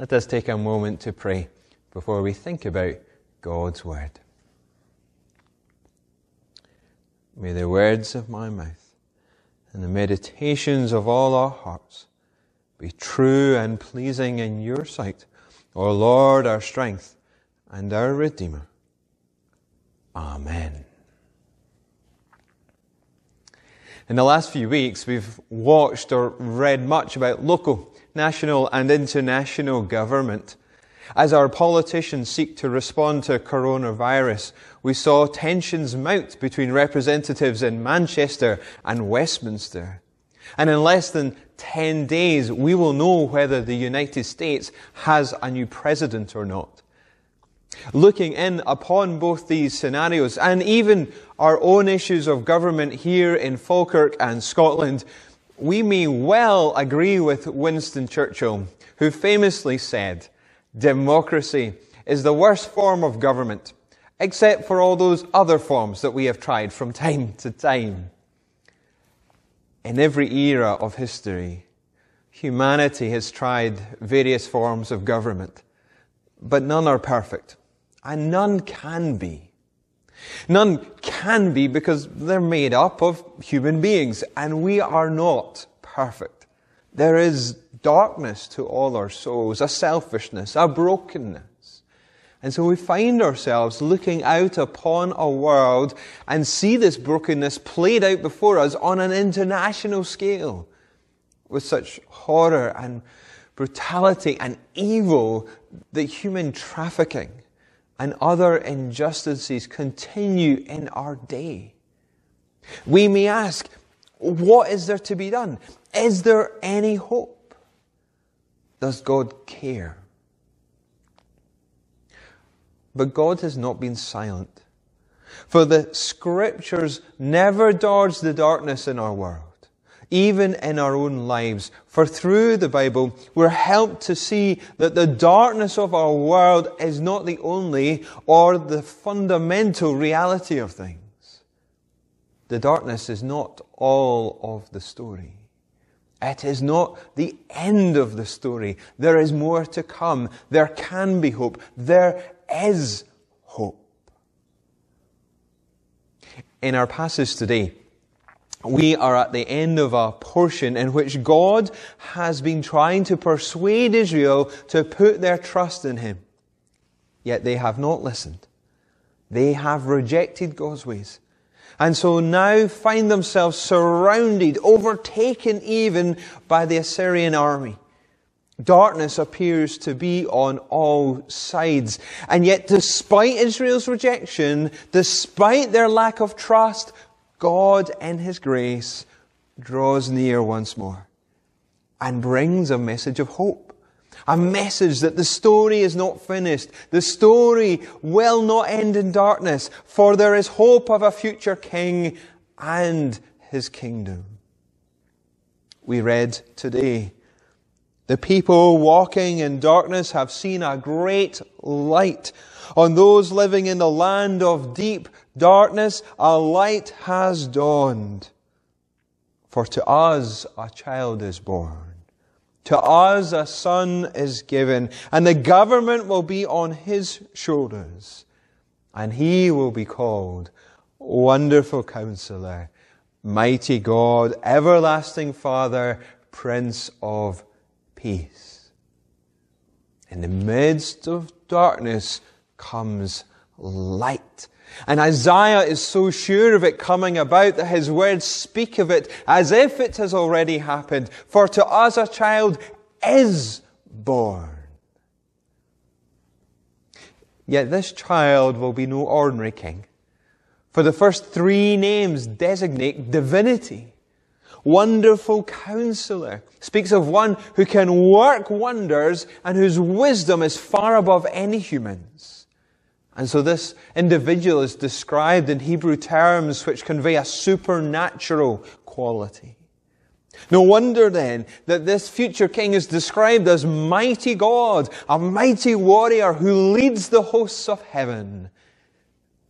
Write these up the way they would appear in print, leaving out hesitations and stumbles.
Let us take a moment to pray before we think about God's Word. May the words of my mouth and the meditations of all our hearts be true and pleasing in your sight, O Lord, our strength and our Redeemer. Amen. In the last few weeks, we've watched or read much about local, national and international government. As our politicians seek to respond to coronavirus, we saw tensions mount between representatives in Manchester and Westminster. And in less than 10 days, we will know whether the United States has a new president or not. Looking in upon both these scenarios and even our own issues of government here in Falkirk and Scotland, we may well agree with Winston Churchill, who famously said, "Democracy is the worst form of government, except for all those other forms that we have tried from time to time." In every era of history, humanity has tried various forms of government, but none are perfect, and none can be. None can be because they're made up of human beings, and we are not perfect. There is darkness to all our souls, a selfishness, a brokenness. And so we find ourselves looking out upon a world and see this brokenness played out before us on an international scale, with such horror and brutality and evil that human trafficking and other injustices continue in our day. We may ask, what is there to be done? Is there any hope? Does God care? But God has not been silent, for the Scriptures never dodge the darkness in our world, even in our own lives. For through the Bible, we're helped to see that the darkness of our world is not the only or the fundamental reality of things. The darkness is not all of the story. It is not the end of the story. There is more to come. There can be hope. There is hope. In our passage today, we are at the end of a portion in which God has been trying to persuade Israel to put their trust in Him. Yet they have not listened. They have rejected God's ways, and so now find themselves surrounded, overtaken even by the Assyrian army. Darkness appears to be on all sides. And yet despite Israel's rejection, despite their lack of trust, God in His grace draws near once more and brings a message of hope, a message that the story is not finished. The story will not end in darkness, for there is hope of a future king and his kingdom. We read today, "The people walking in darkness have seen a great light. On those living in the land of deep darkness, a light has dawned. For to us a child is born, to us a son is given, and the government will be on His shoulders. And He will be called Wonderful Counselor, Mighty God, Everlasting Father, Prince of Peace." In the midst of darkness comes light. And Isaiah is so sure of it coming about that his words speak of it as if it has already happened. "For to us a child is born." Yet this child will be no ordinary king, for the first three names designate divinity. Wonderful Counselor speaks of one who can work wonders and whose wisdom is far above any human's. And so this individual is described in Hebrew terms which convey a supernatural quality. No wonder then that this future king is described as Mighty God, a mighty warrior who leads the hosts of heaven.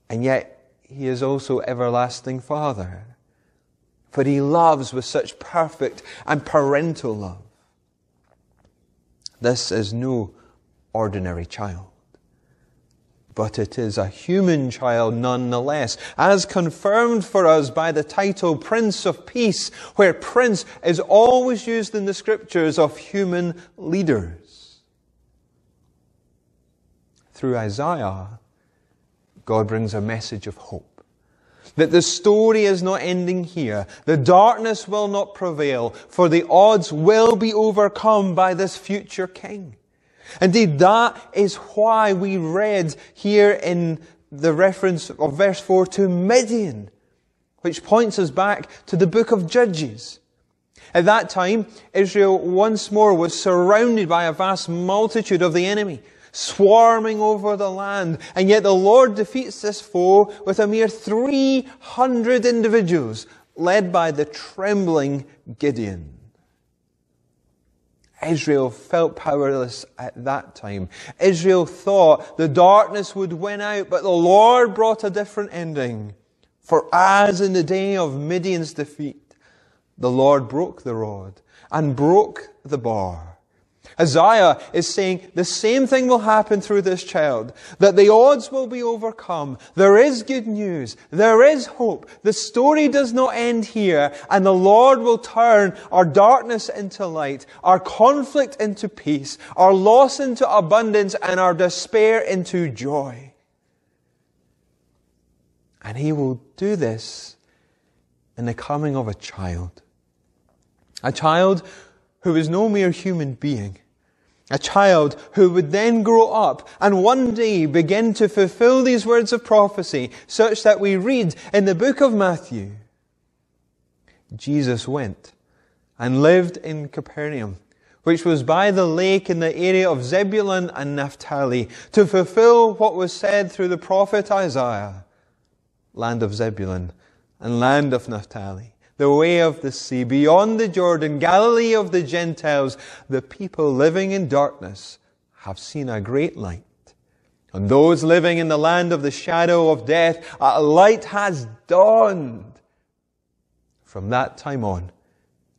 And yet He is also Everlasting Father, for He loves with such perfect and parental love. This is no ordinary child. But it is a human child nonetheless, as confirmed for us by the title Prince of Peace, where prince is always used in the Scriptures of human leaders. Through Isaiah, God brings a message of hope. That the story is not ending here. The darkness will not prevail, for the odds will be overcome by this future king. Indeed, that is why we read here in the reference of verse 4 to Midian, which points us back to the book of Judges. At that time, Israel once more was surrounded by a vast multitude of the enemy, swarming over the land, and yet the Lord defeats this foe with a mere 300 individuals, led by the trembling Gideon. Israel felt powerless at that time. Israel thought the darkness would win out, but the Lord brought a different ending. For as in the day of Midian's defeat, the Lord broke the rod and broke the bar. Isaiah is saying the same thing will happen through this child, that the odds will be overcome. There is good news. There is hope. The story does not end here, and the Lord will turn our darkness into light, our conflict into peace, our loss into abundance, and our despair into joy. And He will do this in the coming of a child who is no mere human being, a child who would then grow up and one day begin to fulfill these words of prophecy, such that we read in the book of Matthew, Jesus went and lived in Capernaum, which was by the lake in the area of Zebulun and Naphtali, to fulfill what was said through the prophet Isaiah, land of Zebulun and land of Naphtali, the way of the sea, beyond the Jordan, Galilee of the Gentiles. The people living in darkness have seen a great light. And those living in the land of the shadow of death, a light has dawned. From that time on,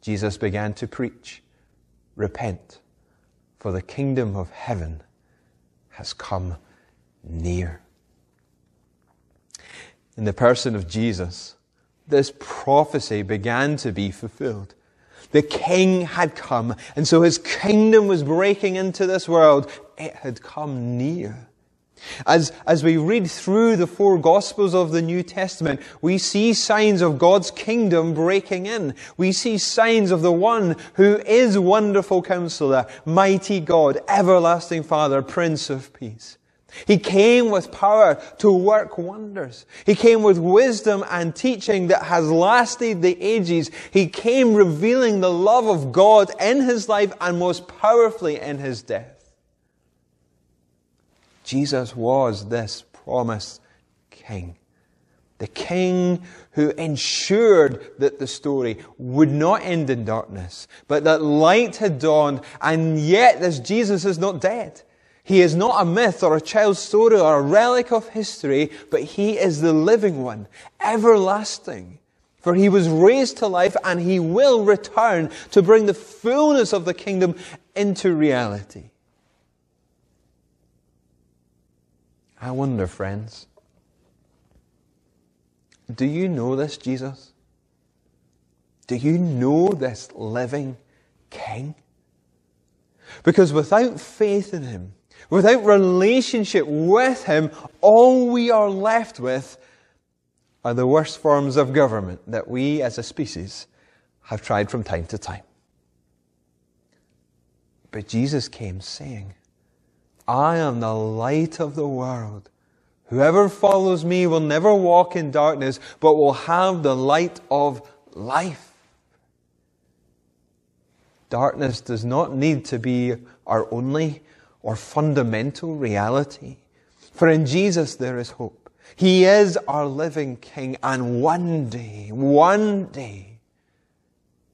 Jesus began to preach, repent, for the kingdom of heaven has come near. In the person of Jesus, this prophecy began to be fulfilled. The king had come, and so his kingdom was breaking into this world. It had come near. As we read through the four Gospels of the New Testament, we see signs of God's kingdom breaking in. We see signs of the one who is Wonderful Counselor, Mighty God, Everlasting Father, Prince of Peace. He came with power to work wonders. He came with wisdom and teaching that has lasted the ages. He came revealing the love of God in His life and most powerfully in His death. Jesus was this promised King. The King who ensured that the story would not end in darkness, but that light had dawned, and yet this Jesus is not dead. He is not a myth or a child's story or a relic of history, but He is the living one, everlasting. For He was raised to life, and He will return to bring the fullness of the kingdom into reality. I wonder, friends, do you know this Jesus? Do you know this living King? Because without faith in Him, without relationship with Him, all we are left with are the worst forms of government that we as a species have tried from time to time. But Jesus came saying, I am the light of the world. Whoever follows me will never walk in darkness, but will have the light of life. Darkness does not need to be our only or fundamental reality. For in Jesus there is hope. He is our living King, and one day,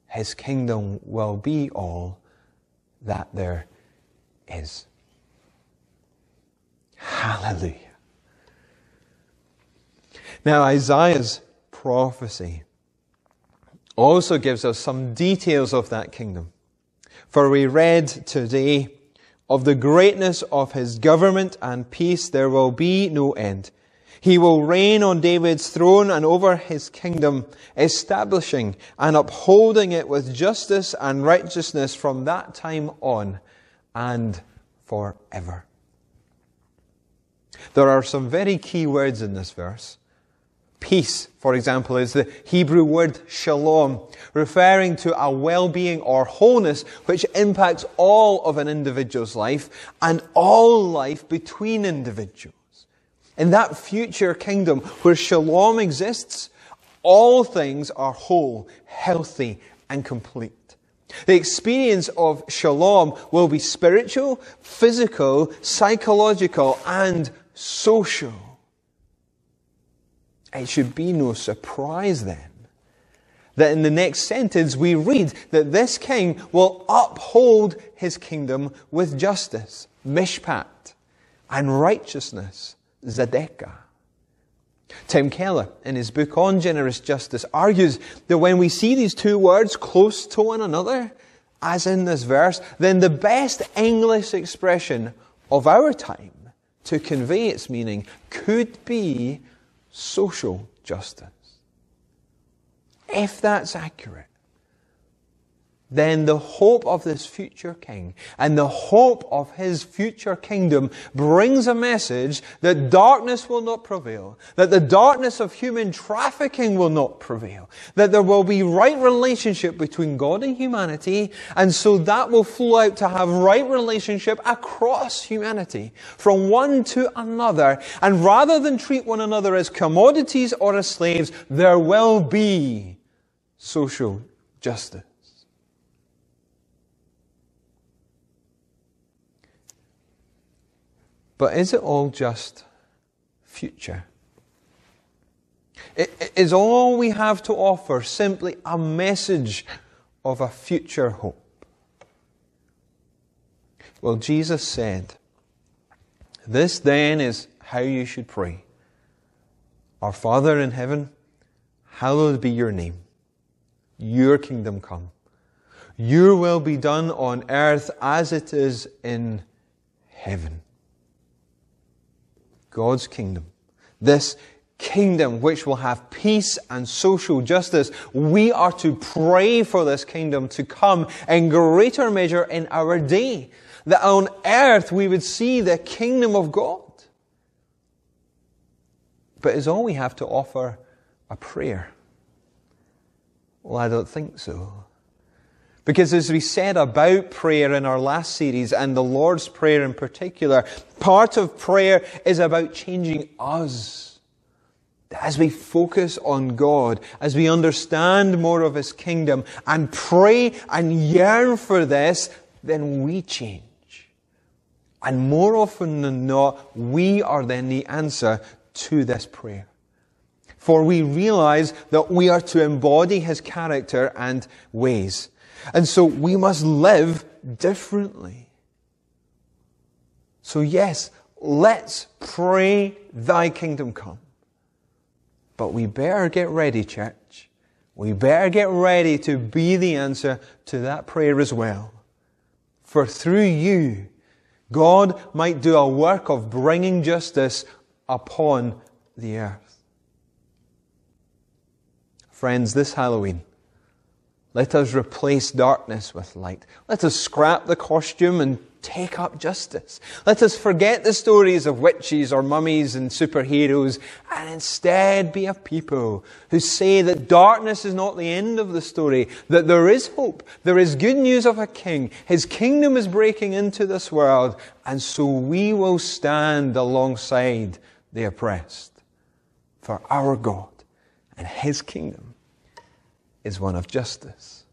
His kingdom will be all that there is. Hallelujah. Now, Isaiah's prophecy also gives us some details of that kingdom. For we read today Of the greatness of his government and peace there will be no end. He will reign on David's throne and over his kingdom, establishing and upholding it with justice and righteousness from that time on and forever. There are some very key words in this verse. Peace, for example, is the Hebrew word shalom, referring to a well-being or wholeness which impacts all of an individual's life and all life between individuals. In that future kingdom where shalom exists, all things are whole, healthy, and complete. The experience of shalom will be spiritual, physical, psychological, and social. It should be no surprise then that in the next sentence we read that this king will uphold his kingdom with justice, mishpat, and righteousness, zedakah. Tim Keller, in his book on generous justice, argues that when we see these two words close to one another, as in this verse, then the best English expression of our time to convey its meaning could be social justice. If that's accurate, then the hope of this future king and the hope of his future kingdom brings a message that darkness will not prevail, that the darkness of human trafficking will not prevail, that there will be right relationship between God and humanity, and so that will flow out to have right relationship across humanity, from one to another, and rather than treat one another as commodities or as slaves, there will be social justice. But is it all just future? Is all we have to offer simply a message of a future hope? Well, Jesus said, "This then is how you should pray. Our Father in heaven, hallowed be your name. Your kingdom come. Your will be done on earth as it is in heaven." God's kingdom, this kingdom which will have peace and social justice, we are to pray for this kingdom to come in greater measure in our day, that on earth we would see the kingdom of God. But is all we have to offer a prayer? Well, I don't think so. Because as we said about prayer in our last series, and the Lord's Prayer in particular, part of prayer is about changing us. As we focus on God, as we understand more of His kingdom, and pray and yearn for this, then we change. And more often than not, we are then the answer to this prayer. For we realize that we are to embody His character and ways. And so we must live differently. So yes, let's pray, thy kingdom come. But we better get ready, church. We better get ready to be the answer to that prayer as well. For through you, God might do a work of bringing justice upon the earth. Friends, this Halloween, let us replace darkness with light. Let us scrap the costume and take up justice. Let us forget the stories of witches or mummies and superheroes and instead be a people who say that darkness is not the end of the story, that there is hope, there is good news of a king. His kingdom is breaking into this world, and so we will stand alongside the oppressed. For our God and His kingdom is one of justice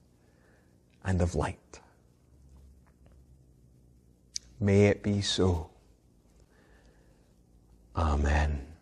and of light. May it be so. Amen.